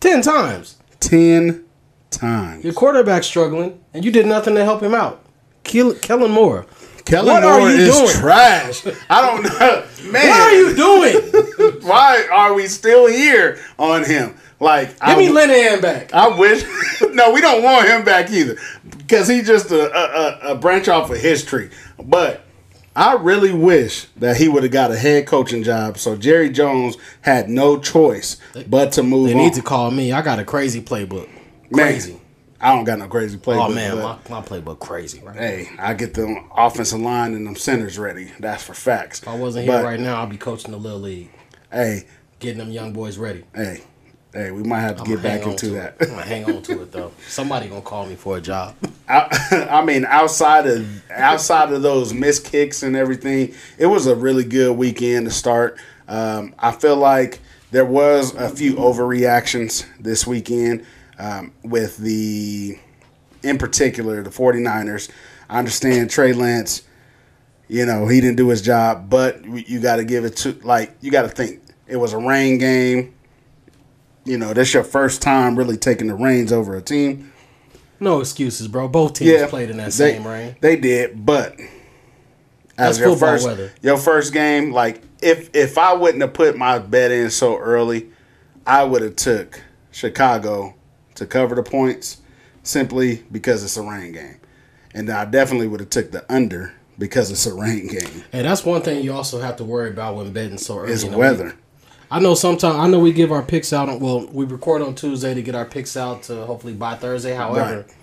Ten times. Ten times. Your quarterback's struggling, and you did nothing to help him out. Kellen Moore. Kellen what Moore are you is doing? Trash. I don't know. Man. What are you doing? Why are we still here on him? Like, Give I, me Linehan back. I wish. No, we don't want him back either because he's just a, a, a branch off of history. But I really wish that he would have got a head coaching job so Jerry Jones had no choice but to move on. They need on. to call me. I got a crazy playbook. Crazy. Man, I don't got no crazy playbook. Oh, man, my, my playbook crazy. Right hey, now. I get the offensive line and them centers ready. That's for facts. If I wasn't but, here right now, I'd be coaching the Little League. Hey. Getting them young boys ready. Hey. Hey, we might have to I'm get back into that. I'm gonna hang on to it though. Somebody gonna call me for a job. I, I mean, outside of outside of those missed kicks and everything, it was a really good weekend to start. Um, I feel like there was a few overreactions this weekend um, with the, in particular, the 49ers. I understand Trey Lance. You know, he didn't do his job, but you got to give it to like you got to think it was a rain game. You know, that's your first time really taking the reins over a team. No excuses, bro. Both teams yeah, played in that they, same rain. They did, but as that's your first weather. your first game, like if if I wouldn't have put my bet in so early, I would have took Chicago to cover the points simply because it's a rain game, and I definitely would have took the under because it's a rain game. And that's one thing you also have to worry about when betting so early. It's weather. Week. I know sometimes I know we give our picks out on well we record on Tuesday to get our picks out to hopefully by Thursday. However, right.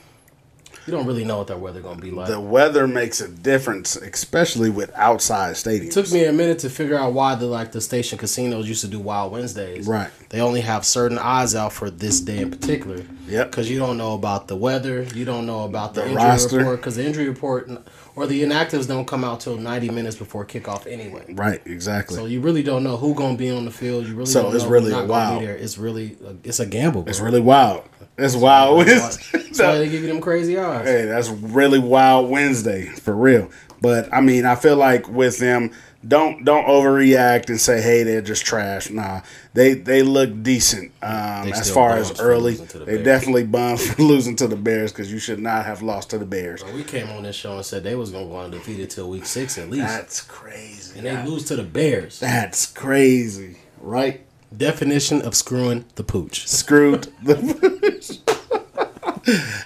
you don't really know what that weather gonna be like. The weather makes a difference, especially with outside stadiums. It took me a minute to figure out why the like the station casinos used to do Wild Wednesdays. Right. They only have certain odds out for this day in particular. Yep. Because you don't know about the weather, you don't know about the, the injury roster. report because the injury report. Or the inactives don't come out till ninety minutes before kickoff anyway. Right, exactly. So you really don't know who's going to be on the field. You really so don't it's know really who's not wild. Be there. It's really a, it's a gamble. Bro. It's really wild. It's, it's wild. Really wild. That's why they give you them crazy odds. Hey, that's really Wild Wednesday for real. But I mean, I feel like with them, don't don't overreact and say, hey, they're just trash. Nah, they they look decent um, they as far as early. The they Bears. definitely bummed for losing to the Bears because you should not have lost to the Bears. Bro, we came on this show and said they was gonna go undefeated till week six at least. That's crazy. And they that, lose to the Bears. That's crazy, right? Definition of screwing the pooch. Screwed the pooch.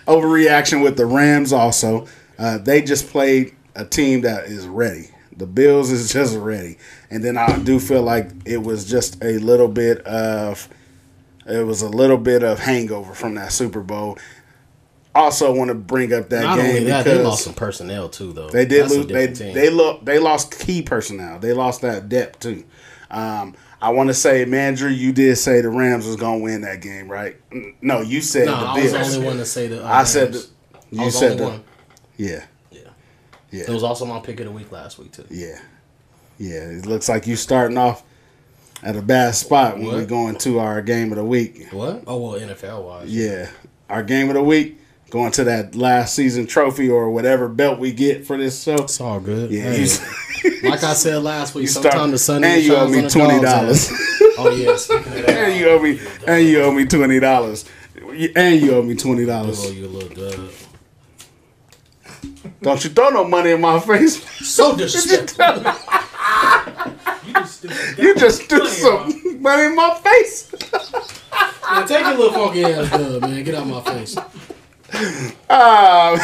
Overreaction with the Rams also. Uh, they just played a team that is ready. The Bills is just ready. And then I do feel like it was just a little bit of it was a little bit of hangover from that Super Bowl. Also want to bring up that Not game only that, because they lost some personnel too though. They did That's lose they team. they lo- they lost key personnel. They lost that depth too. Um, I want to say, Mandrew, you did say the Rams was going to win that game, right? No, you said no, the Bills. I was the only one to say the uh, I Rams. said the, you said the, one. Yeah. Yeah. It was also my pick of the week last week, too. Yeah. Yeah, it looks like you starting off at a bad spot when we're going to our game of the week. What? Oh, well, N F L-wise. Yeah. Our game of the week, going to that last season trophy or whatever belt we get for this show. It's all good. Yeah. Hey. Like I said last week, sometimes the sun shines on the dogs. And you owe me twenty dollars. Oh, yeah, speaking of that. And you owe me, and you owe me twenty dollars. And you owe me twenty dollars. Oh, you a little dub. Don't you throw no money in my face. So disrespectful. You just, you just threw some money in my face. Man, take your little funky ass dub, man. Get out of my face. Uh,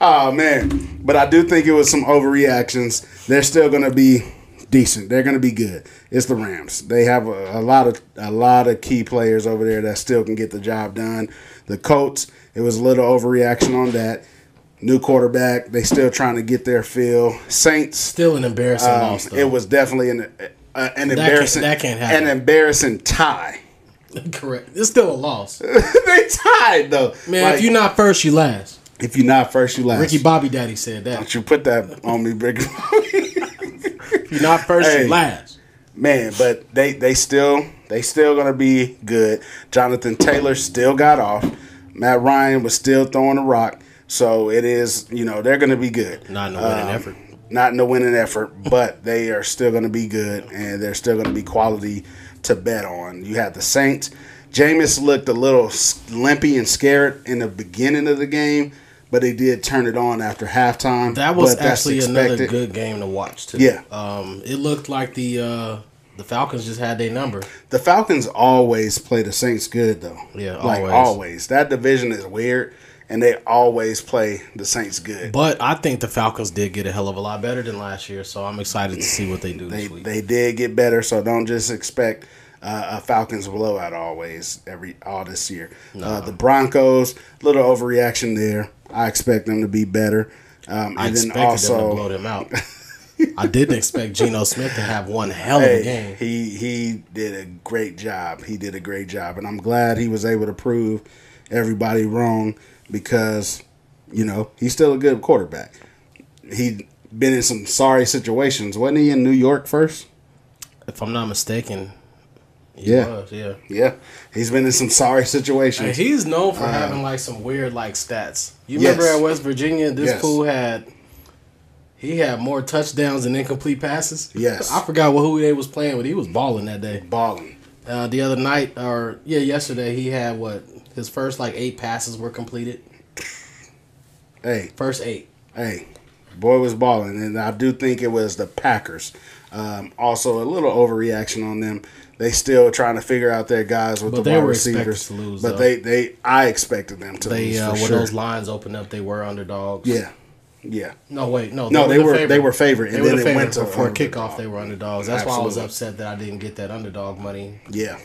oh, man. But I do think it was some overreactions. They're still going to be decent. They're going to be good. It's the Rams. They have a, a lot of a lot of key players over there that still can get the job done. The Colts, it was a little overreaction on that. New quarterback. They still trying to get their feel. Saints. Still an embarrassing um, loss, though. It was definitely an uh, an that embarrassing can't, that can't happen. An embarrassing tie. Correct. It's still a loss. They tied, though. Man, like, if you're not first, you last. If you're not first, you last. Ricky Bobby Daddy said that. Don't you put that on me, Ricky Bobby. If you're not first, hey, you last. Man, but they, they still they still going to be good. Jonathan Taylor still got off. Matt Ryan was still throwing the rock. So it is, you know, they're going to be good. Not in a winning um, effort. Not in a winning effort, but they are still going to be good, and they're still going to be quality to bet on. You have the Saints. Jameis looked a little limpy and scared in the beginning of the game, but they did turn it on after halftime. That was actually another good game to watch, too. Yeah. Um, it looked like the uh, the Falcons just had their number. The Falcons always play the Saints good, though. Yeah, like, always. Like, always. That division is weird. And they always play the Saints good. But I think the Falcons did get a hell of a lot better than last year, so I'm excited to see what they do they, this week. They did get better, so don't just expect uh, a Falcons blowout always every all this year. No. Uh, the Broncos, little overreaction there. I expect them to be better. Um, I and expected then also, them to blow them out. I didn't expect Geno Smith to have one hell of hey, a game. He, he did a great job. He did a great job, and I'm glad he was able to prove everybody wrong. Because, you know, he's still a good quarterback. He'd been in some sorry situations. Wasn't he in New York first? If I'm not mistaken, he yeah. was, yeah. Yeah, he's been in some sorry situations. And he's known for uh, having, like, some weird, like, stats. You yes. remember at West Virginia, this yes. fool had – he had more touchdowns than incomplete passes? Yes. I forgot who they was playing, but he was balling that day. Balling. Uh, the other night – or, yeah, yesterday, he had, what – his first, like, eight passes were completed. Hey. First eight. Hey. Boy was balling, and I do think it was the Packers. Um, also, a little overreaction on them. They still trying to figure out their guys with but the wide receivers. To lose, but though. they they I expected them to they, lose, for uh, when sure. those lines opened up, they were underdogs. Yeah. Yeah. No, wait. No, they, no, were, they, the were, they were favorite. And they then the it went to for a kickoff, they were underdogs. That's Absolutely. why I was upset that I didn't get that underdog money. Yeah.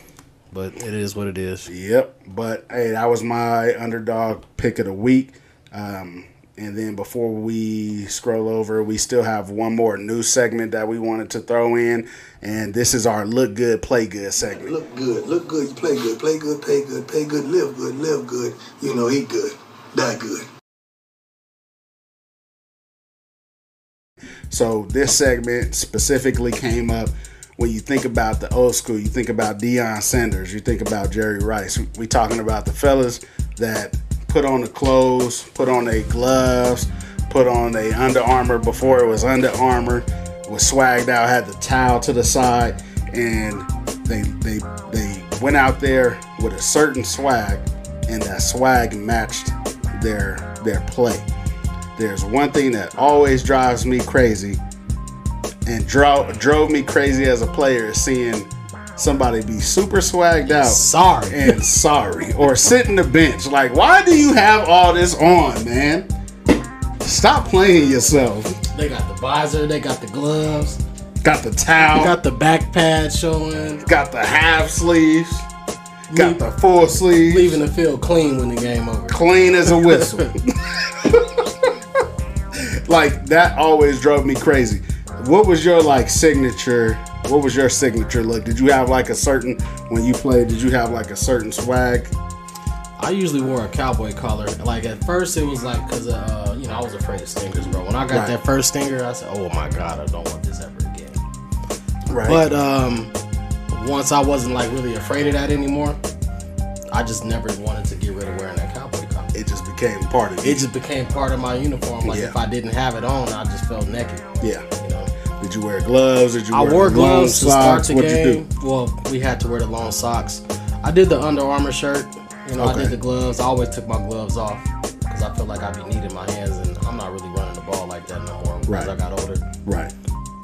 But it is what it is. Yep. But, hey, that was my underdog pick of the week. Um, and then before we scroll over, we still have one more news segment that we wanted to throw in. And this is our look good, play good segment. Look good. Look good. Play good. Play good. Pay good. Pay good. Live good. Live good. You know, eat good. Die good. So this segment specifically came up. When you think about the old school, you think about Deion Sanders, you think about Jerry Rice. We talking about the fellas that put on the clothes, put on their gloves, put on their Under Armour before it was Under Armour, was swagged out, had the towel to the side, and they they they went out there with a certain swag, and that swag matched their their play. There's one thing that always drives me crazy. And draw, drove me crazy as a player seeing somebody be super swagged out. Sorry. And sorry. Or sit in the bench. Like, why do you have all this on, man? Stop playing yourself. They got the visor. They got the gloves. Got the towel. Got the back pad showing. Got the half sleeves. Le- got the full sleeves. Leaving the field clean when the game over. Clean as a whistle. Like, that always drove me crazy. What was your like signature? What was your signature look? Did you have like a certain when you played? Did you have like a certain swag? I usually wore a cowboy collar. Like, at first, it was like, because, uh, you know, I was afraid of stingers, bro. When I got right. that first stinger, I said, oh, my God, I don't want this ever again. Right. But um, once I wasn't, like, really afraid of that anymore, I just never wanted to get rid of wearing that cowboy collar. It just became part of it. It just became part of my uniform. Like, yeah. if I didn't have it on, I just felt naked. Yeah. You know? Did you wear gloves? Did you I wear wore gloves to socks? start the What'd game. You do? Well, we had to wear the long socks. I did the Under Armour shirt. You know, okay. I did the gloves. I always took my gloves off because I feel like I be needing my hands, and I'm not really running the ball like that no more because right. I got older. Right.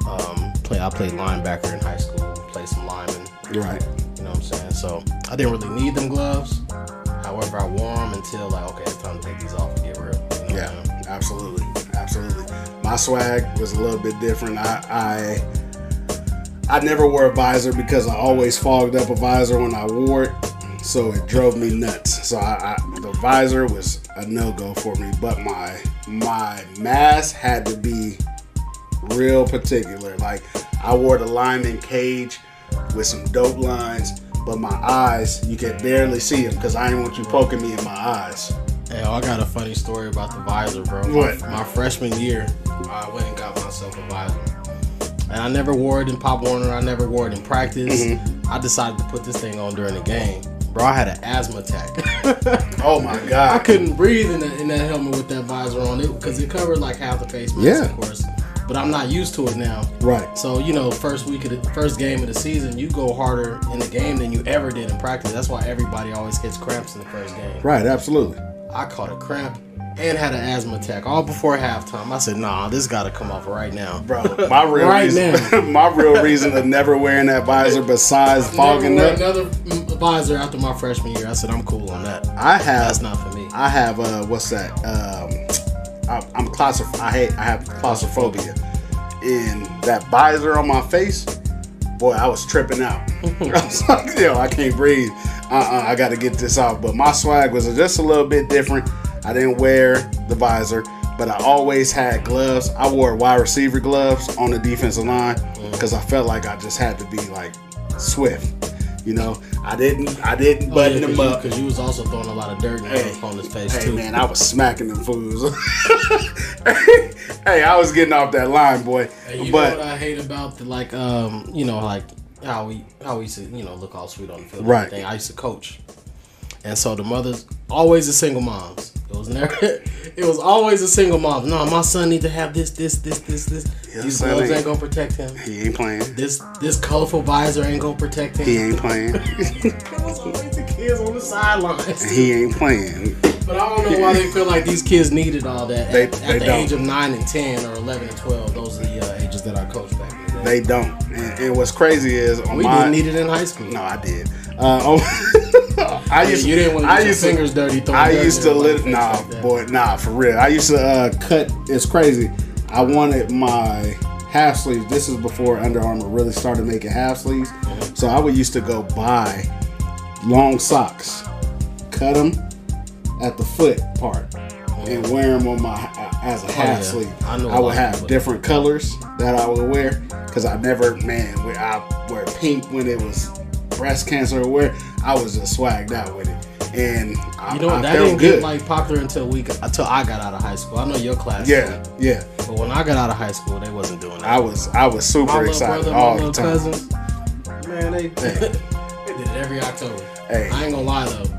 Um, play. I played linebacker in high school. Played some linemen. Right. You know what I'm saying? So I didn't really need them gloves. However, I wore them until like, okay, it's time to take these off and get real. You know yeah. What I mean? Absolutely. Absolutely. My swag was a little bit different. I. I I never wore a visor because I always fogged up a visor when I wore it, so it drove me nuts. So I, I, the visor was a no-go for me, but my my mask had to be real particular. Like, I wore the lineman cage with some dope lines, but my eyes, you could barely see them because I didn't want you poking me in my eyes. Hey, I got a funny story about the visor, bro. What? My, my freshman year, I went and got myself a visor. And I never wore it in Pop Warner. I never wore it in practice. Mm-hmm. I decided to put this thing on during the game. Bro, I had an asthma attack. Oh, my God. I couldn't breathe in, the, in that helmet with that visor on it because it covered like half the face mask, yeah. of course. But I'm not used to it now. Right. So, you know, first week of the first game of the season, you go harder in the game than you ever did in practice. That's why everybody always gets cramps in the first game. Right, absolutely. I caught a cramp. And had an asthma attack all before halftime. I said, nah, this got to come off right now. Bro, my real right reason, my real reason of never wearing that visor besides fogging up. Another visor after my freshman year. I said, I'm cool on that. I have. That's not for me. I have, uh, what's that? Um, I, I'm claustroph- I hate, I have claustrophobia. And that visor on my face, boy, I was tripping out. I was like, yo, I can't breathe. Uh-uh, I got to get this off. But my swag was just a little bit different. I didn't wear the visor, but I always had gloves. I wore wide receiver gloves on the defensive line because I felt like I just had to be like swift. You know, I didn't, I didn't oh, button yeah, them up because you was also throwing a lot of dirt in hey, his opponent's face hey, too. Man, I was smacking them fools. Hey, I was getting off that line, boy. Hey, you but know what I hate about the like, um, you know, like how we how we used to, you know, look all sweet on the field. Right. I used to coach, and so the mothers always the single moms. It was never. It was always a single mom. No, my son need to have this, this, this, this, this. Yes, these gloves ain't gonna protect him. He ain't playing. This, this colorful visor ain't gonna protect him. He ain't playing. It was always the kids on the sidelines. He ain't playing. But I don't know why they feel like these kids needed all that. They, at they at the don't. age of nine and ten or eleven and twelve. Those are the uh, ages that I coached back then. They don't. And, and what's crazy is on we my, didn't need it in high school. No, I did. Uh, oh. I used, yeah, you didn't want to get your fingers dirty. I used to live. Nah, like boy, nah, for real. I used to uh, cut. It's crazy. I wanted my half sleeves. This is before Under Armour really started making half sleeves. Mm-hmm. So I would used to go buy long socks, cut them at the foot part, mm-hmm. and wear them on my as a half oh, yeah. sleeve. I, know I would have people. different colors that I would wear because I never, man, I wear pink when it was breast cancer or where I was just swagged out with it, and I, you know I that felt didn't good. get like popular until we got, until I got out of high school. I know your class, yeah, did, yeah. But when I got out of high school, they wasn't doing that. I was I was super my excited brother, all my the time. Cousins, man, they, hey. they did it every October. Hey, I ain't gonna lie though,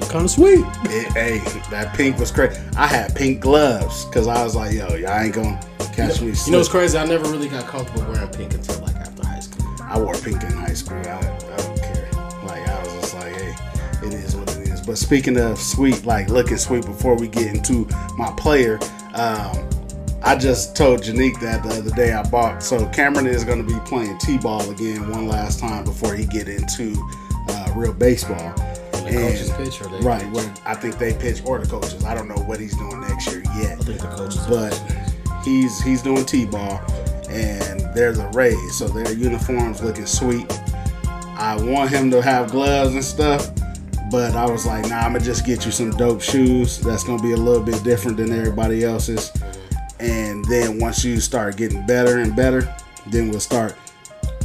look kind of sweet. It, hey, that pink was crazy. I had pink gloves because I was like, yo, y'all ain't gonna catch you me. Know, you know what's crazy? I never really got comfortable wearing pink until like. I wore pink in high school. I, I don't care. Like, I was just like, hey, it is what it is. But speaking of sweet, like, looking sweet, before we get into my player, um, I just told Janique that the other day I bought. So, Cameron is going to be playing T-ball again one last time before he get into uh, real baseball. And the coaches pitch or they Right. Pitch? Well, I think they pitch or the coaches. I don't know what he's doing next year yet. I think the coaches But he's, he's doing T-ball. And there's a raise, so their uniform's looking sweet. I want him to have gloves and stuff, but I was like, nah, I'm going to just get you some dope shoes. That's going to be a little bit different than everybody else's. And then once you start getting better and better, then we'll start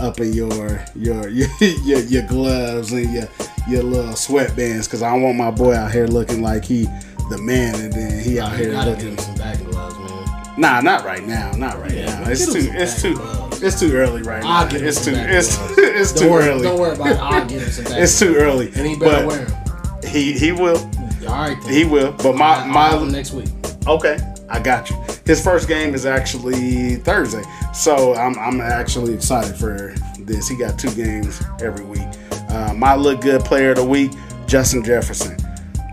up of your your your your, your gloves and your your little sweatbands, because I don't want my boy out here looking like he the man, and then he out here looking. Some batting gloves, man. Nah, not right now. Not right yeah, now. It's too. It's too. Gloves. It's too early right I'll now. Get it's too. It's it's don't too worry, early. Don't worry about it. I'll give him some. It's too early. And he better wear them. He he will. All right. Then. He will. But my I'll, my I'll next week. Okay, I got you. His first game is actually Thursday, so I'm I'm actually excited for this. He got two games every week. Uh, my look good player of the week, Justin Jefferson.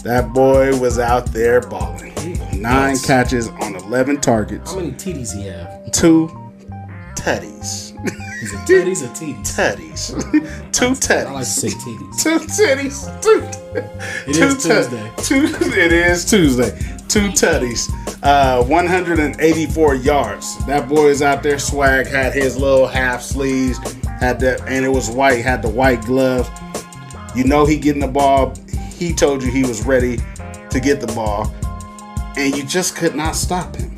That boy was out there balling. Nine yes. catches on eleven targets. How many T Ds he have? Two tutties. Is it tutties or titties? Tutties. Two tutties. I like to say titties. Two titties. Two. It two is Tuesday. Two. It is Tuesday. Two tutties. Uh, one hundred eighty-four yards. That boy is out there. Swag had his little half sleeves. Had that, and it was white. Had the white glove. You know he getting the ball. He told you he was ready to get the ball, and you just could not stop him.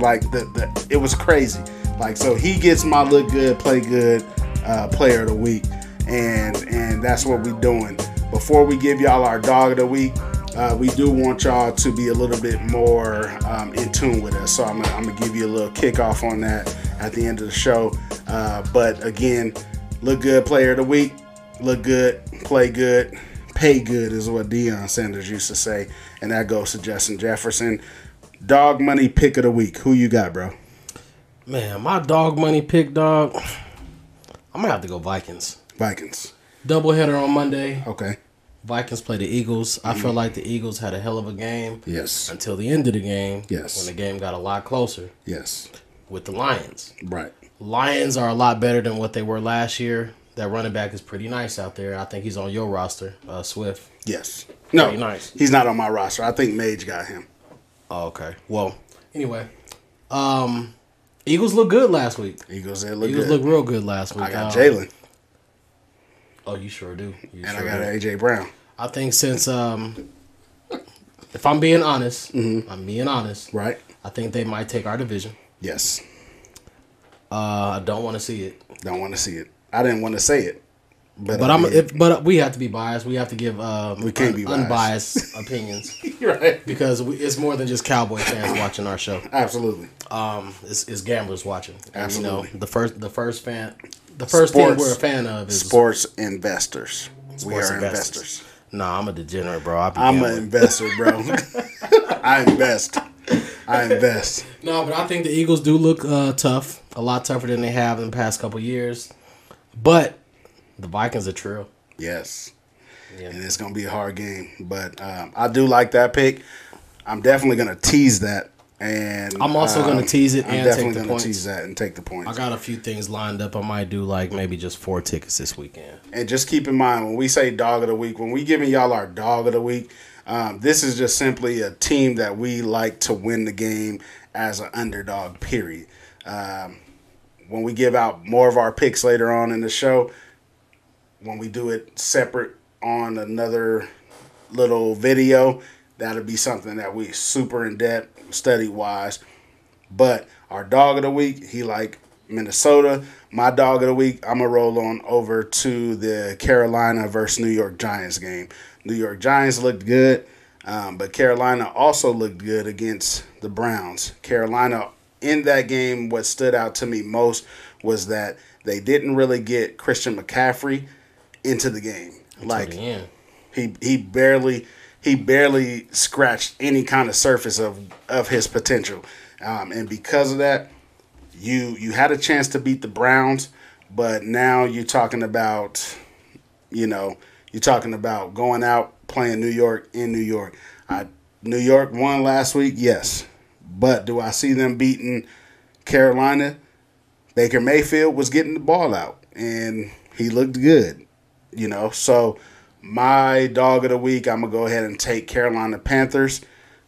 Like the, the it was crazy. Like, so he gets my look good, play good, uh, player of the week. And and that's what we're doing. Before we give y'all our dog of the week, uh, we do want y'all to be a little bit more um, in tune with us. So I'm gonna, I'm gonna give you a little kickoff on that at the end of the show. Uh, but again, look good, player of the week. Look good, play good, pay good is what Deion Sanders used to say. And that goes to Justin Jefferson. Dog money pick of the week. Who you got, bro? Man, my dog money pick, dog. I'm gonna have to go Vikings. Vikings. Doubleheader on Monday. Okay. Vikings play the Eagles. I mm-hmm. feel like the Eagles had a hell of a game. Yes. Until the end of the game. Yes. When the game got a lot closer. Yes. With the Lions. Right. Lions are a lot better than what they were last year. That running back is pretty nice out there. I think he's on your roster, uh, Swift. Yes. No. Pretty nice. He's not on my roster. I think Mage got him. Oh, okay. Well, anyway. Um... Eagles look good last week. Eagles did look Eagles good. Eagles look real good last week. I got um, Jalen. Oh, you sure do. You and sure I got do. A J Brown. I think since, um, if I'm being honest, mm-hmm. I'm being honest. Right. I think they might take our division. Yes. Uh, I don't want to see it. Don't want to see it. I didn't want to say it. But but, I'm, if, but we have to be biased. We have to give um, we can't un, be unbiased opinions. You're right. Because we, it's more than just Cowboy fans watching our show. Absolutely. Um, it's, it's gamblers watching. Absolutely. You know, the first, the first fan, the first sports, thing we're a fan of is sports investors. Sports we are investors. investors. Nah, I'm a degenerate, bro. I I'm an investor, bro. I invest. I invest. No, but I think the Eagles do look uh, tough. A lot tougher than they have in the past couple years. But the Vikings are true. Yes. Yeah. And it's going to be a hard game. But um, I do like that pick. I'm definitely going to tease that. And I'm also um, going to tease it I'm and definitely take the going to tease that and take the points. I got a few things lined up. I might do like maybe just four tickets this weekend. And just keep in mind, when we say dog of the week, when we giving y'all our dog of the week, um, this is just simply a team that we like to win the game as an underdog, period. Um, when we give out more of our picks later on in the show, when we do it separate on another little video, that'll be something that we super in depth study wise. But our dog of the week, he like Minnesota. My dog of the week, I'm gonna roll on over to the Carolina versus New York Giants game. New York Giants looked good, um, but Carolina also looked good against the Browns. Carolina in that game, what stood out to me most was that they didn't really get Christian McCaffrey into the game. Until like the end. he he barely he barely scratched any kind of surface of of his potential, um, and because of that, you you had a chance to beat the Browns, but now you're talking about, you know, you're talking about going out playing New York in New York. I New York won last week, yes, but do I see them beating Carolina? Baker Mayfield was getting the ball out, and he looked good. You know, so my dog of the week, I'm going to go ahead and take Carolina Panthers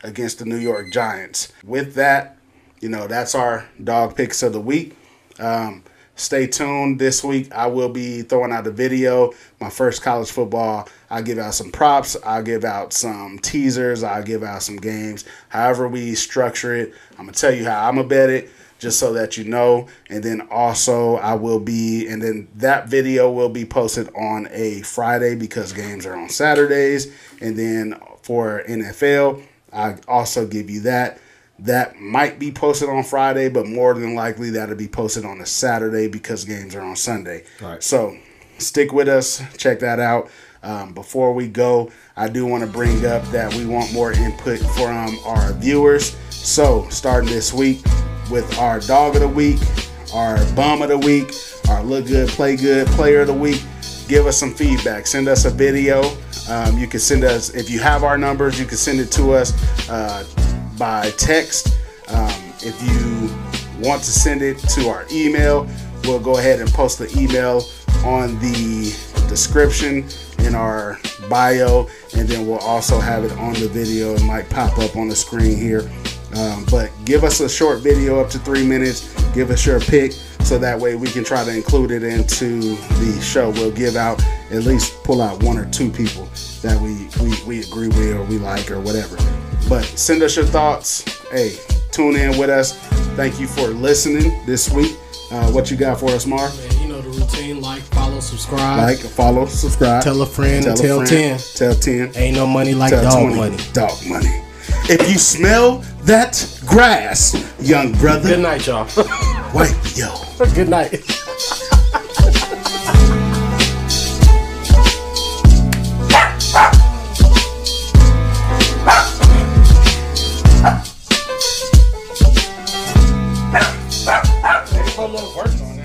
against the New York Giants. With that, you know, that's our dog picks of the week. Um, Stay tuned. This week I will be throwing out a video, my first college football. I'll give out some props. I'll give out some teasers. I'll give out some games. However we structure it, I'm going to tell you how I'm going to bet it just so that you know. And then also I will be, and then that video will be posted on a Friday because games are on Saturdays. And then for N F L, I also give you that. That might be posted on Friday, but more than likely that'll be posted on a Saturday because games are on Sunday. Right. So stick with us. Check that out. Um, before we go, I do want to bring up that we want more input from our viewers. So starting this week with our dog of the week, our bum of the week, our look good, play good, player of the week, give us some feedback. Send us a video. Um, you can send us, if you have our numbers, you can send it to us uh, by text. Um, if you want to send it to our email, we'll go ahead and post the email on the description in our bio, and then we'll also have it on the video. It might pop up on the screen here. Um, but give us a short video up to three minutes. Give us your pick so that way we can try to include it into the show. We'll give out, at least pull out one or two people that we, we, we agree with or we like or whatever. But send us your thoughts. Hey, tune in with us. Thank you for listening this week. Uh, what you got for us, Marv? You know the routine. Like, follow, subscribe. Like, follow, subscribe. Tell a friend. Tell, tell a friend, ten. Tell ten. Ain't no money like tell dog twenty. Money. Dog money. If you smell that grass, young brother. Good night, y'all. Wipe yo. Good night. Work on it.